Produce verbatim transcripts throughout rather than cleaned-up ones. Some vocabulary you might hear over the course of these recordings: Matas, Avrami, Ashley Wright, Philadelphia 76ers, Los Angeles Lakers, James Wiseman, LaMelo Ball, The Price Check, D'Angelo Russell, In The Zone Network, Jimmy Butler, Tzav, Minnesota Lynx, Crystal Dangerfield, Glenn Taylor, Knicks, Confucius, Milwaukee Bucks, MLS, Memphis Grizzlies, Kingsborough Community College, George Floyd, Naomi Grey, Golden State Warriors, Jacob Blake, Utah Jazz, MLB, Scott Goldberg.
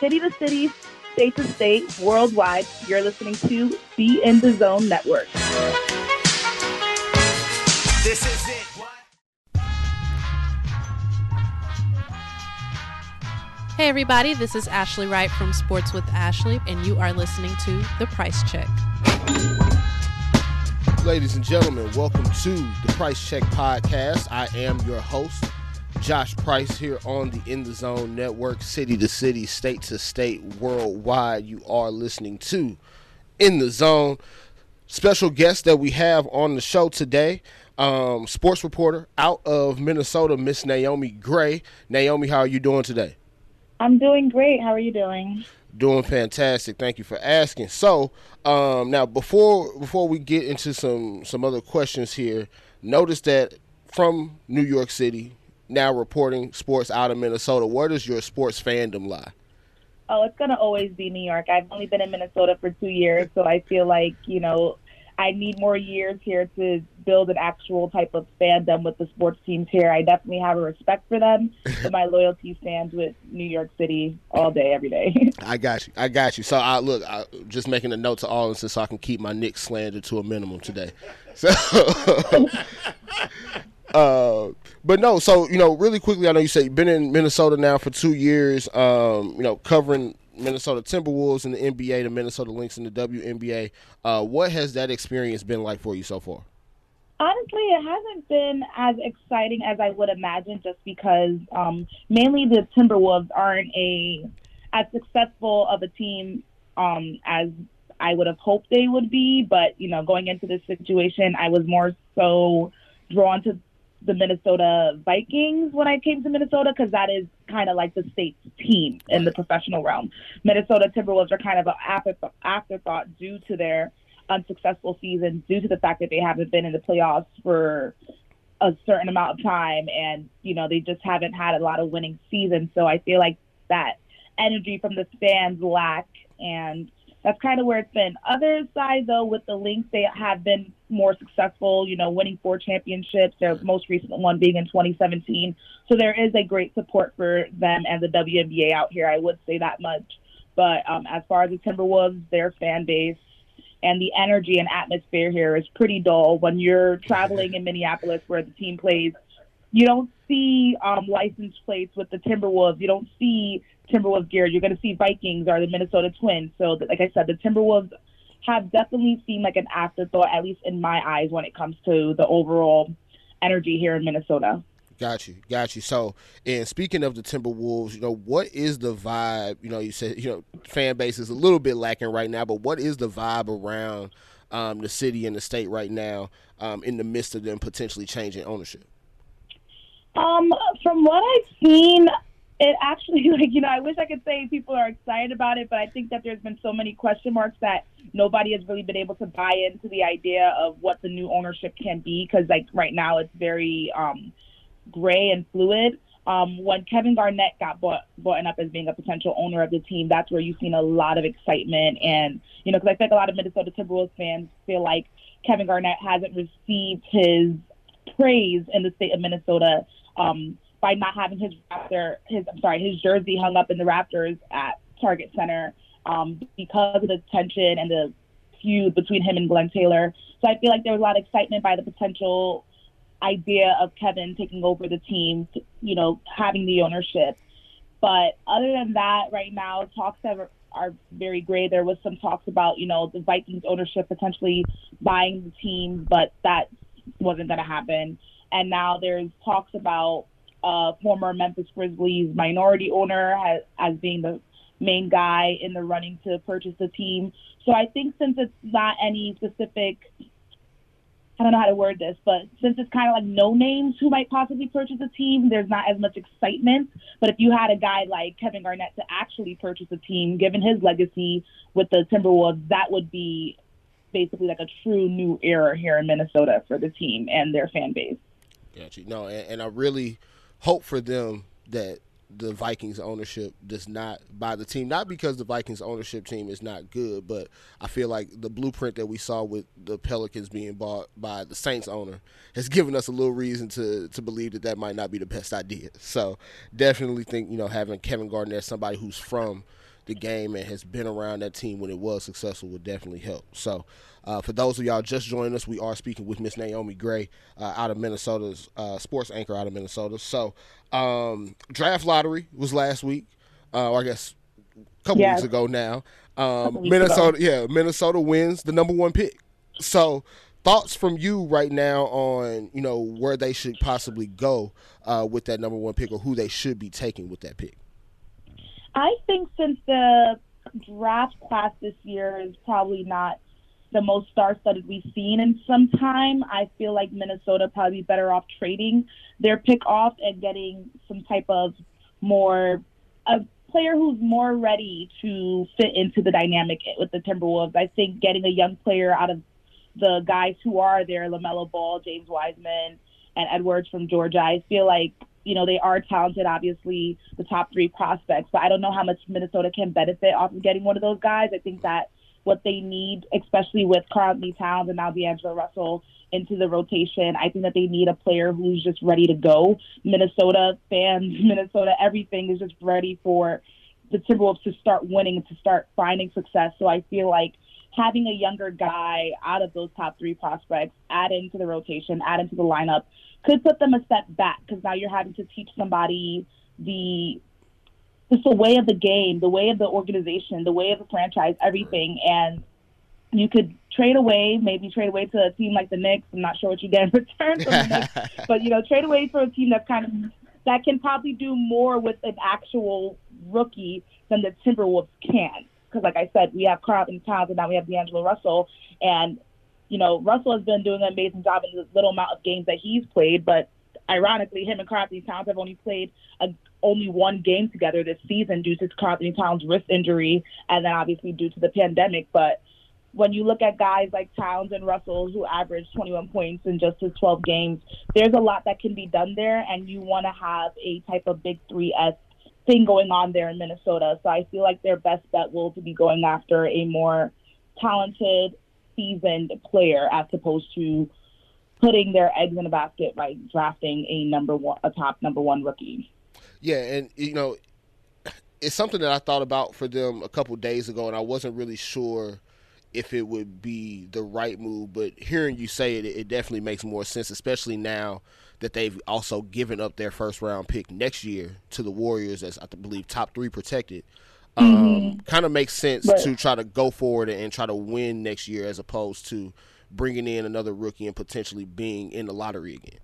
city to city, state to state, worldwide, you're listening to the In The Zone Network. This is it. Hey everybody, this is Ashley Wright from Sports with Ashley, and you are listening to The Price Check. Ladies and gentlemen, welcome to The Price Check podcast. I am your host, Josh Price, here on the In The Zone Network, city to city, state to state, worldwide. You are listening to In The Zone. Special guest that we have on the show today, um, sports reporter out of Minnesota, Miss Naomi Grey. Naomi, how are you doing today? I'm doing great. How are you doing? Doing fantastic. Thank you for asking. So, um, now before before we get into some, some other questions here, notice that from New York City, now reporting sports out of Minnesota, where does your sports fandom lie? Oh, it's going to always be New York. I've only been in Minnesota for two years, so I feel like, you know, I need more years here to build an actual type of fandom with the sports teams here. I definitely have a respect for them, but my loyalty stands with New York City all day, every day. I got you. I got you. So, I look, I just making a note to all this so I can keep my Knicks slander to a minimum today. So, uh, but no, so, you know, really quickly, I know you said you've been in Minnesota now for two years, um, you know, covering Minnesota Timberwolves in the N B A, the Minnesota Lynx in the W N B A. Uh, what has that experience been like for you so far? Honestly, it hasn't been as exciting as I would imagine, just because um, mainly the Timberwolves aren't a as successful of a team um, as I would have hoped they would be. But, you know, going into this situation, I was more so drawn to the Minnesota Vikings when I came to Minnesota, because that is kind of like the state's team in the professional realm. Minnesota Timberwolves are kind of an afterthought due to their unsuccessful season, due to the fact that they haven't been in the playoffs for a certain amount of time, and, you know, they just haven't had a lot of winning seasons. So I feel like that energy from the fans lack, and that's kind of where it's been. Other side, though, with the Lynx, they have been more successful, you know, winning four championships, their most recent one being in twenty seventeen. So there is a great support for them and the W N B A out here. I would say that much. But um, as far as the Timberwolves, their fan base and the energy and atmosphere here is pretty dull. When you're traveling in Minneapolis where the team plays, you don't see um, license plates with the Timberwolves. You don't see Timberwolves gear. You're going to see Vikings or the Minnesota Twins. So, like I said, the Timberwolves have definitely seemed like an afterthought, at least in my eyes, when it comes to the overall energy here in Minnesota. Got you, got you. So, and speaking of the Timberwolves, you know, what is the vibe? You know, you said, you know, fan base is a little bit lacking right now, but what is the vibe around um, the city and the state right now um, in the midst of them potentially changing ownership? Um, from what I've seen, it actually, like, you know, I wish I could say people are excited about it, but I think that there's been so many question marks that nobody has really been able to buy into the idea of what the new ownership can be, because, like, right now it's very um, gray and fluid. Um, when Kevin Garnett got bought, brought up as being a potential owner of the team, that's where you've seen a lot of excitement. And, you know, because I think a lot of Minnesota Timberwolves fans feel like Kevin Garnett hasn't received his praise in the state of Minnesota um, by not having his Raptor, his I'm sorry, his jersey hung up in the Raptors at Target Center um, because of the tension and the feud between him and Glenn Taylor. So I feel like there was a lot of excitement by the potential idea of Kevin taking over the team, you know, having the ownership. But other than that, right now, talks have, are very gray. There was some talks about, you know, the Vikings ownership potentially buying the team, but that wasn't going to happen. And now there's talks about uh, former Memphis Grizzlies minority owner has, as being the main guy in the running to purchase the team. So I think since it's not any specific, I don't know how to word this, but since it's kind of like no names who might possibly purchase a team, there's not as much excitement. But if you had a guy like Kevin Garnett to actually purchase a team, given his legacy with the Timberwolves, that would be basically like a true new era here in Minnesota for the team and their fan base. Gotcha. No, and, and I really hope for them that the Vikings ownership does not buy the team, not because the Vikings ownership team is not good, but I feel like the blueprint that we saw with the Pelicans being bought by the Saints owner has given us a little reason to, to believe that that might not be the best idea. So definitely think, you know, having Kevin Garnett, somebody who's from the game and has been around that team when it was successful would definitely help. So uh, for those of y'all just joining us, we are speaking with Miss Naomi Grey uh, out of Minnesota's uh, sports anchor out of Minnesota. So um, draft lottery was last week, uh, or I guess a couple yeah. weeks ago now. Um, weeks Minnesota, ago. yeah, Minnesota wins the number one pick. So thoughts from you right now on, you know, where they should possibly go uh, with that number one pick, or who they should be taking with that pick? I think since the draft class this year is probably not the most star-studded we've seen in some time, I feel like Minnesota probably be better off trading their pick off and getting some type of more a player who's more ready to fit into the dynamic with the Timberwolves. I think getting a young player out of the guys who are there, LaMelo Ball, James Wiseman, and Edwards from Georgia, I feel like, you know, they are talented, obviously, the top three prospects. But I don't know how much Minnesota can benefit off of getting one of those guys. I think that what they need, especially with Karl-Anthony Towns and now D'Angelo Russell into the rotation, I think that they need a player who's just ready to go. Minnesota fans, Minnesota, everything is just ready for the Timberwolves to start winning and to start finding success. So I feel like having a younger guy out of those top three prospects, add into the rotation, add into the lineup, could put them a step back, because now you're having to teach somebody the just the way of the game, the way of the organization, the way of the franchise, everything. And you could trade away, maybe trade away to a team like the Knicks. I'm not sure what you get in return from the Knicks, but, you know, trade away for a team that's kind of that can probably do more with an actual rookie than the Timberwolves can. Because, like I said, we have Karl-Anthony Towns and now we have D'Angelo Russell. And, you know, Russell has been doing an amazing job in the little amount of games that he's played. But, ironically, him and Karl-Anthony Towns have only played a, only one game together this season due to Karl-Anthony Towns' wrist injury and then, obviously, due to the pandemic. But when you look at guys like Towns and Russell who average twenty-one points in just his twelve games, there's a lot that can be done there. And you want to have a type of big three-esque thing going on there in Minnesota. So I feel like their best bet will to be going after a more talented, seasoned player as opposed to putting their eggs in a basket by drafting a number one, a top number one rookie. Yeah, and you know, it's something that I thought about for them a couple days ago, and I wasn't really sure if it would be the right move, but hearing you say it, it definitely makes more sense, especially now that they've also given up their first round pick next year to the Warriors as, I believe, top three protected. Um, mm-hmm. Kind of makes sense but, to try to go forward and try to win next year as opposed to bringing in another rookie and potentially being in the lottery again.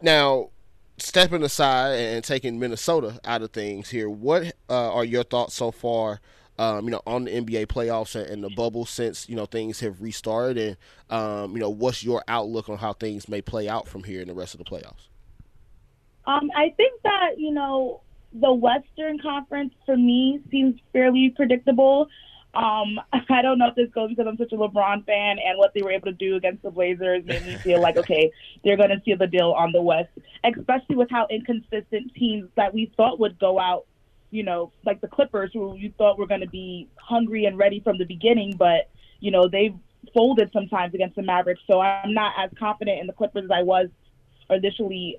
Now, stepping aside and taking Minnesota out of things here, what uh, are your thoughts so far Um, you know, on the N B A playoffs and the bubble since, you know, things have restarted? And, um, you know, what's your outlook on how things may play out from here in the rest of the playoffs? Um, I think that, you know, the Western Conference for me seems fairly predictable. Um, I don't know if this goes because I'm such a LeBron fan, and what they were able to do against the Blazers made me feel like, okay, they're going to seal the deal on the West, especially with how inconsistent teams that we thought would go out, you know, like the Clippers, who you thought were going to be hungry and ready from the beginning, but, you know, they've folded sometimes against the Mavericks. So I'm not as confident in the Clippers as I was initially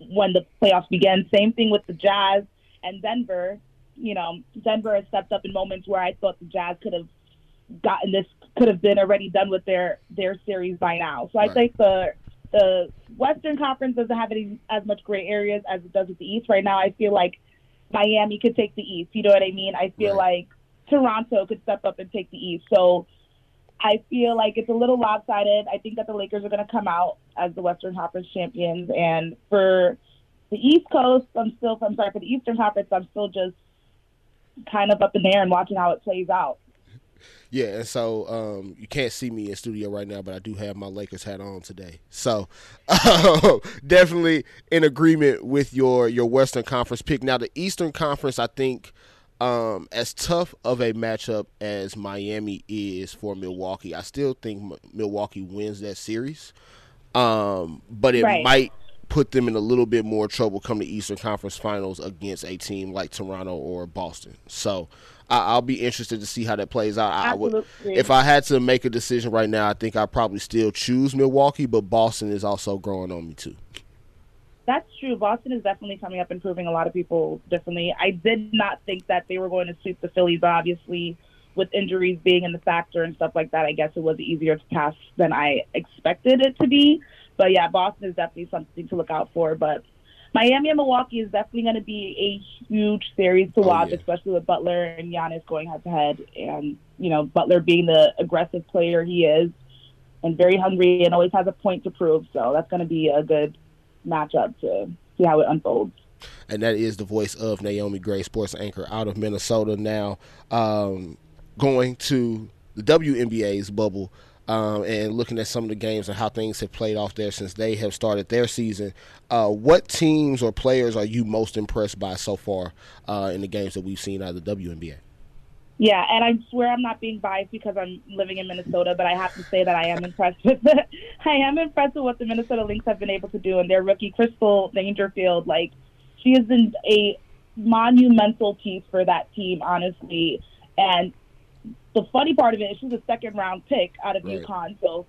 when the playoffs began. Same thing with the Jazz and Denver. You know, Denver has stepped up in moments where I thought the Jazz could have gotten this, could have been already done with their, their series by now. So right. I think the the Western Conference doesn't have any, as much gray areas as it does with the East right now. I feel like Miami could take the East. You know what I mean? I feel right. like Toronto could step up and take the East. So I feel like it's a little lopsided. I think that the Lakers are going to come out as the Western Conference champions. And for the East Coast, I'm still, I'm sorry, for the Eastern Conference, I'm still just kind of up in the air and watching how it plays out. Yeah, and so um, you can't see me in studio right now, but I do have my Lakers hat on today. So uh, definitely in agreement with your, your Western Conference pick. Now, the Eastern Conference, I think, um, as tough of a matchup as Miami is for Milwaukee, I still think M- Milwaukee wins that series. Um, but it right. might put them in a little bit more trouble come the Eastern Conference Finals against a team like Toronto or Boston. So I'll be interested to see how that plays out. I would, if I had to make a decision right now, I think I'd probably still choose Milwaukee, but Boston is also growing on me too. That's true. Boston is definitely coming up and proving a lot of people differently. I did not think that they were going to sweep the Phillies, obviously, with injuries being in the factor and stuff like that. I guess it was easier to pass than I expected it to be. But, yeah, Boston is definitely something to look out for. But Miami and Milwaukee is definitely going to be a huge series to watch, oh, yeah. especially with Butler and Giannis going head-to-head. And, you know, Butler being the aggressive player he is and very hungry and always has a point to prove. So that's going to be a good matchup to see how it unfolds. And that is the voice of Naomi Grey, sports anchor out of Minnesota. Now um, going to the W N B A's bubble um, and looking at some of the games and how things have played off there since they have started their season. Uh, what teams or players are you most impressed by so far uh, in the games that we've seen out of the W N B A? Yeah, and I swear I'm not being biased because I'm living in Minnesota, but I have to say that I am impressed with the, I am impressed with what the Minnesota Lynx have been able to do, and their rookie Crystal Dangerfield. Like, she is in a monumental piece for that team, honestly. And the funny part of it is she's a second round pick out of right. UConn. So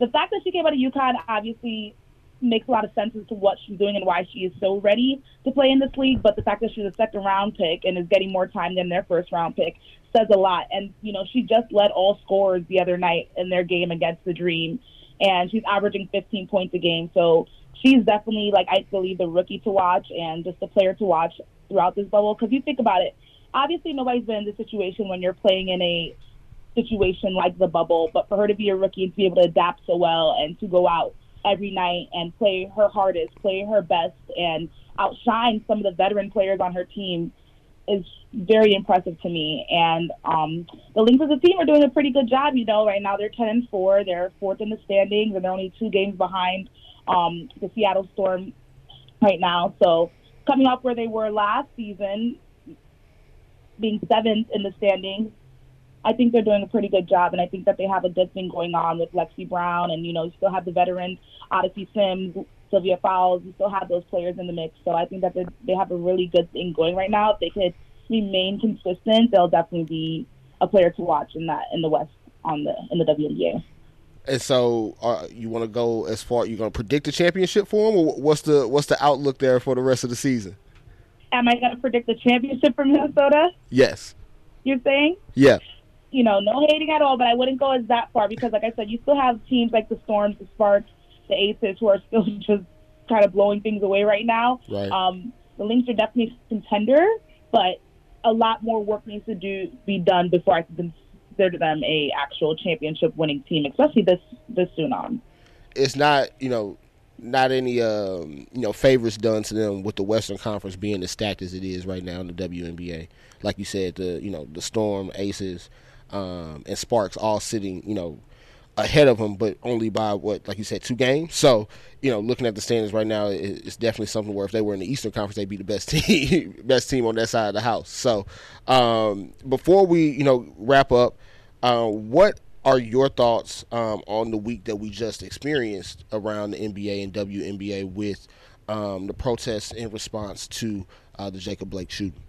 the fact that she came out of UConn obviously makes a lot of sense as to what she's doing and why she is so ready to play in this league. But the fact that she's a second round pick and is getting more time than their first round pick says a lot. And, you know, she just led all scorers the other night in their game against the Dream, and she's averaging fifteen points a game. So she's definitely, like, I believe the rookie to watch and just a player to watch throughout this bubble. Because you think about it, obviously nobody's been in this situation when you're playing in a situation like the bubble, but for her to be a rookie and to be able to adapt so well and to go out every night and play her hardest, play her best, and outshine some of the veteran players on her team is very impressive to me. And um, the Lynx as a team are doing a pretty good job, you know. Right now they're ten and four. They're fourth in the standings, and they're only two games behind um, the Seattle Storm right now. So coming up where they were last season, being seventh in the standings, I think they're doing a pretty good job, and I think that they have a good thing going on with Lexi Brown, and, you know, you still have the veterans, Odyssey Sims, Sylvia Fowles. You still have those players in the mix. So I think that they have a really good thing going right now. If they could remain consistent, they'll definitely be a player to watch in that in the West on the in the W N B A. And so, uh, you want to go as far? You're going to predict the championship for them, or what's the what's the outlook there for the rest of the season? Am I going to predict the championship for Minnesota? Yes. You're saying? Yeah. You know, no hating at all, but I wouldn't go as that far because, like I said, you still have teams like the Storms, the Sparks, the Aces, who are still just kind of blowing things away right now. Right. Um, the Lynx are definitely a contender, but a lot more work needs to do be done before I can consider them a actual championship winning team, especially this this soon on. It's not, you know, not any um, you know favors done to them with the Western Conference being as stacked as it is right now in the W N B A. Like you said, the you know the Storm, Aces, um, and Sparks all sitting, you know, ahead of them, but only by what, like you said, two games. So, you know, looking at the standings right now, it's definitely something where if they were in the Eastern Conference, they'd be the best team, best team on that side of the house. So, um, before we, you know, wrap up, uh, what are your thoughts um, on the week that we just experienced around the N B A and W N B A with um, the protests in response to uh, the Jacob Blake shooting?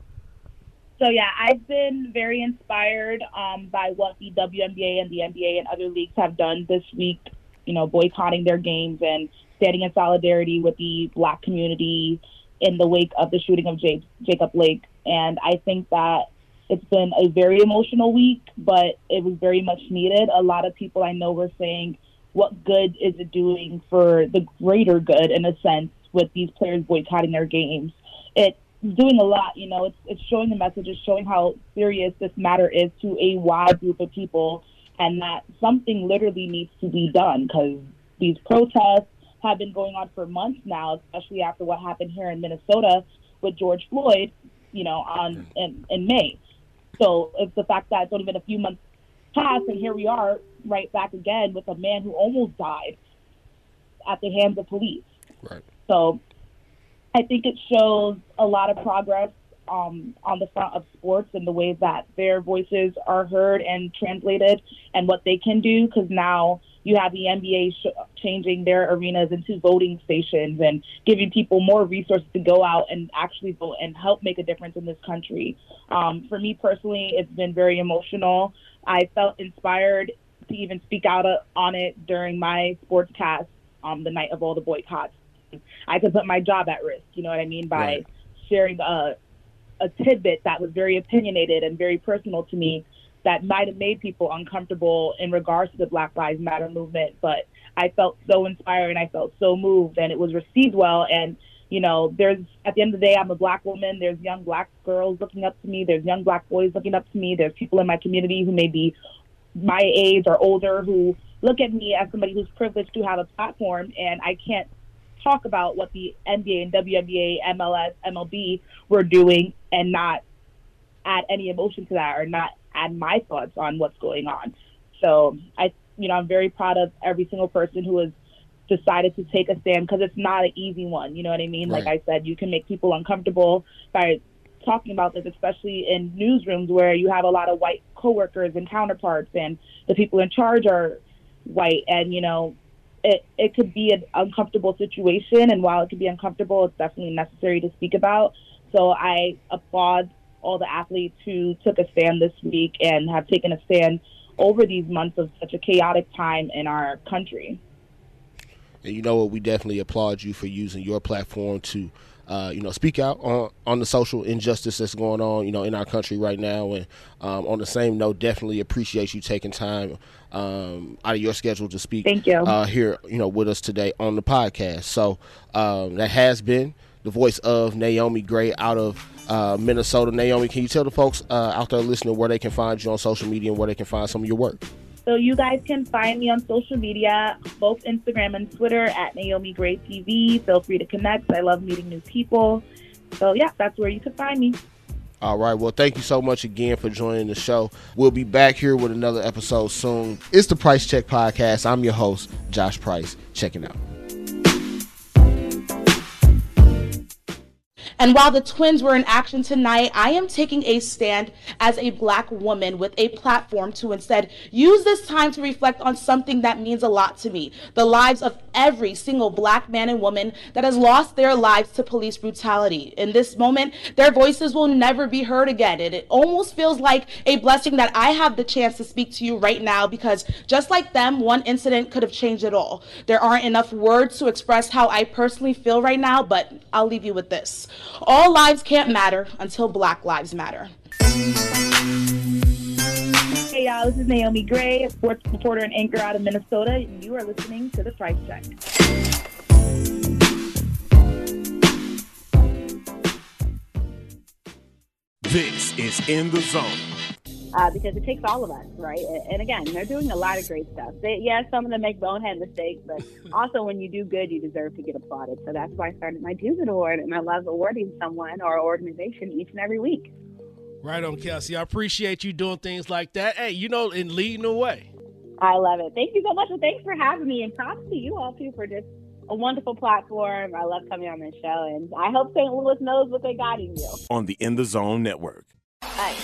So, yeah, I've been very inspired um, by what the W N B A and the N B A and other leagues have done this week, you know, boycotting their games and standing in solidarity with the Black community in the wake of the shooting of J- Jacob Blake. And I think that it's been a very emotional week, but it was very much needed. A lot of people I know were saying, what good is it doing for the greater good, in a sense, with these players boycotting their games? It doing a lot, you know, it's it's showing the message, it's showing how serious this matter is to a wide group of people, and that something literally needs to be done because these protests have been going on for months now, especially after what happened here in Minnesota with George Floyd, you know, on in, in May. So it's the fact that it's only been a few months past, and here we are right back again with a man who almost died at the hands of police. Right. So I think it shows a lot of progress um, on the front of sports and the way that their voices are heard and translated and what they can do, because now you have the N B A sh- changing their arenas into voting stations and giving people more resources to go out and actually vote and help make a difference in this country. Um, for me personally, it's been very emotional. I felt inspired to even speak out on it during my sportscast um, the night of all the boycotts. I could put my job at risk, you know what I mean, by right. sharing a, a tidbit that was very opinionated and very personal to me that might have made people uncomfortable in regards to the Black Lives Matter movement. But I felt so inspired and I felt so moved, and it was received well. And, you know, there's, at the end of the day, I'm a Black woman. There's young Black girls looking up to me. There's young Black boys looking up to me. There's people in my community who may be my age or older who look at me as somebody who's privileged to have a platform. And I can't talk about what the N B A and W N B A, M L S, M L B were doing and not add any emotion to that or not add my thoughts on what's going on. So I, you know, I'm very proud of every single person who has decided to take a stand, because it's not an easy one. You know what I mean? Right. Like I said, you can make people uncomfortable by talking about this, especially in newsrooms where you have a lot of white coworkers and counterparts, and the people in charge are white. And, you know, it, it could be an uncomfortable situation. And while it could be uncomfortable, it's definitely necessary to speak about. So I applaud all the athletes who took a stand this week and have taken a stand over these months of such a chaotic time in our country. And you know what? We definitely applaud you for using your platform to, uh, you know, speak out on, on the social injustice that's going on, you know, in our country right now. And um, on the same note, definitely appreciate you taking time um, out of your schedule to speak Thank you. Uh, here, you know, with us today on the podcast. So um, that has been the voice of Naomi Grey out of uh, Minnesota. Naomi, can you tell the folks uh, out there listening where they can find you on social media and where they can find some of your work? So you guys can find me on social media, both Instagram and Twitter, at Naomi Grey T V. Feel free to connect. I love meeting new people. So, yeah, that's where you can find me. All right. Well, thank you so much again for joining the show. We'll be back here with another episode soon. It's the Price Check Podcast. I'm your host, Josh Price. Checking out. And while the Twins were in action tonight, I am taking a stand as a Black woman with a platform to instead use this time to reflect on something that means a lot to me, the lives of every single Black man and woman that has lost their lives to police brutality. In this moment, their voices will never be heard again. And it almost feels like a blessing that I have the chance to speak to you right now, because just like them, one incident could have changed it all. There aren't enough words to express how I personally feel right now, but I'll leave you with this. All lives can't matter until Black lives matter. Hey, y'all, this is Naomi Grey, a sports reporter and anchor out of Minnesota, and you are listening to The Price Check. This is In The Zone. Uh, because it takes all of us, right? And again, they're doing a lot of great stuff. They, yeah, some of them make bonehead mistakes, but also when you do good, you deserve to get applauded. So that's why I started my Do Good Award, and I love awarding someone or organization each and every week. Right on, Kelsey. I appreciate you doing things like that. Hey, you know, and leading the way. I love it. Thank you so much, and thanks for having me. And props to you all, too, for just a wonderful platform. I love coming on this show, and I hope Saint Louis knows what they got in you. On the In The Zone Network. Hi.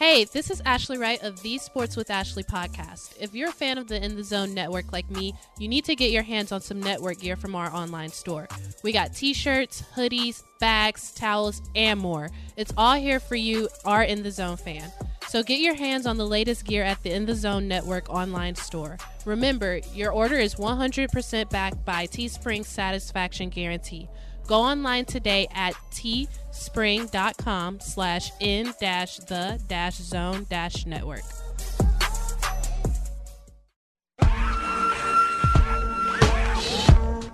Hey, this is Ashley Wright of the Sports with Ashley podcast. If you're a fan of the In The Zone Network like me, you need to get your hands on some network gear from our online store. We got t-shirts, hoodies, bags, towels, and more. It's all here for you, our In The Zone fan. So get your hands on the latest gear at the In The Zone Network online store. Remember, your order is one hundred percent backed by Teespring Satisfaction Guarantee. Go online today at teespring.com slash in dash the dash zone dash network.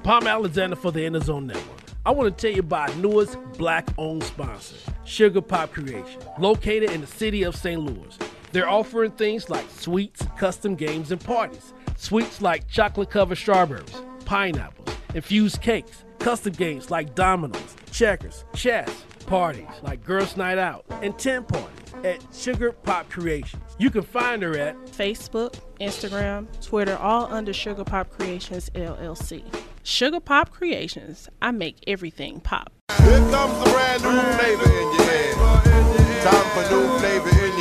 Palm Alexander for the In The Zone Network. I want to tell you about our newest Black-owned sponsor, Sugar Pop Kreationz, located in the city of Saint Louis. They're offering things like sweets, custom games, and parties. Sweets like chocolate-covered strawberries, pineapples, infused cakes, custom games like dominoes, checkers, chess, parties like Girls Night Out, and tent parties at Sugar Pop Kreationz. You can find her at Facebook, Instagram, Twitter, all under Sugar Pop Kreationz L L C. Sugar Pop Kreationz, I make everything pop. Here comes the brand new flavor in your head. Time for new flavor in your head.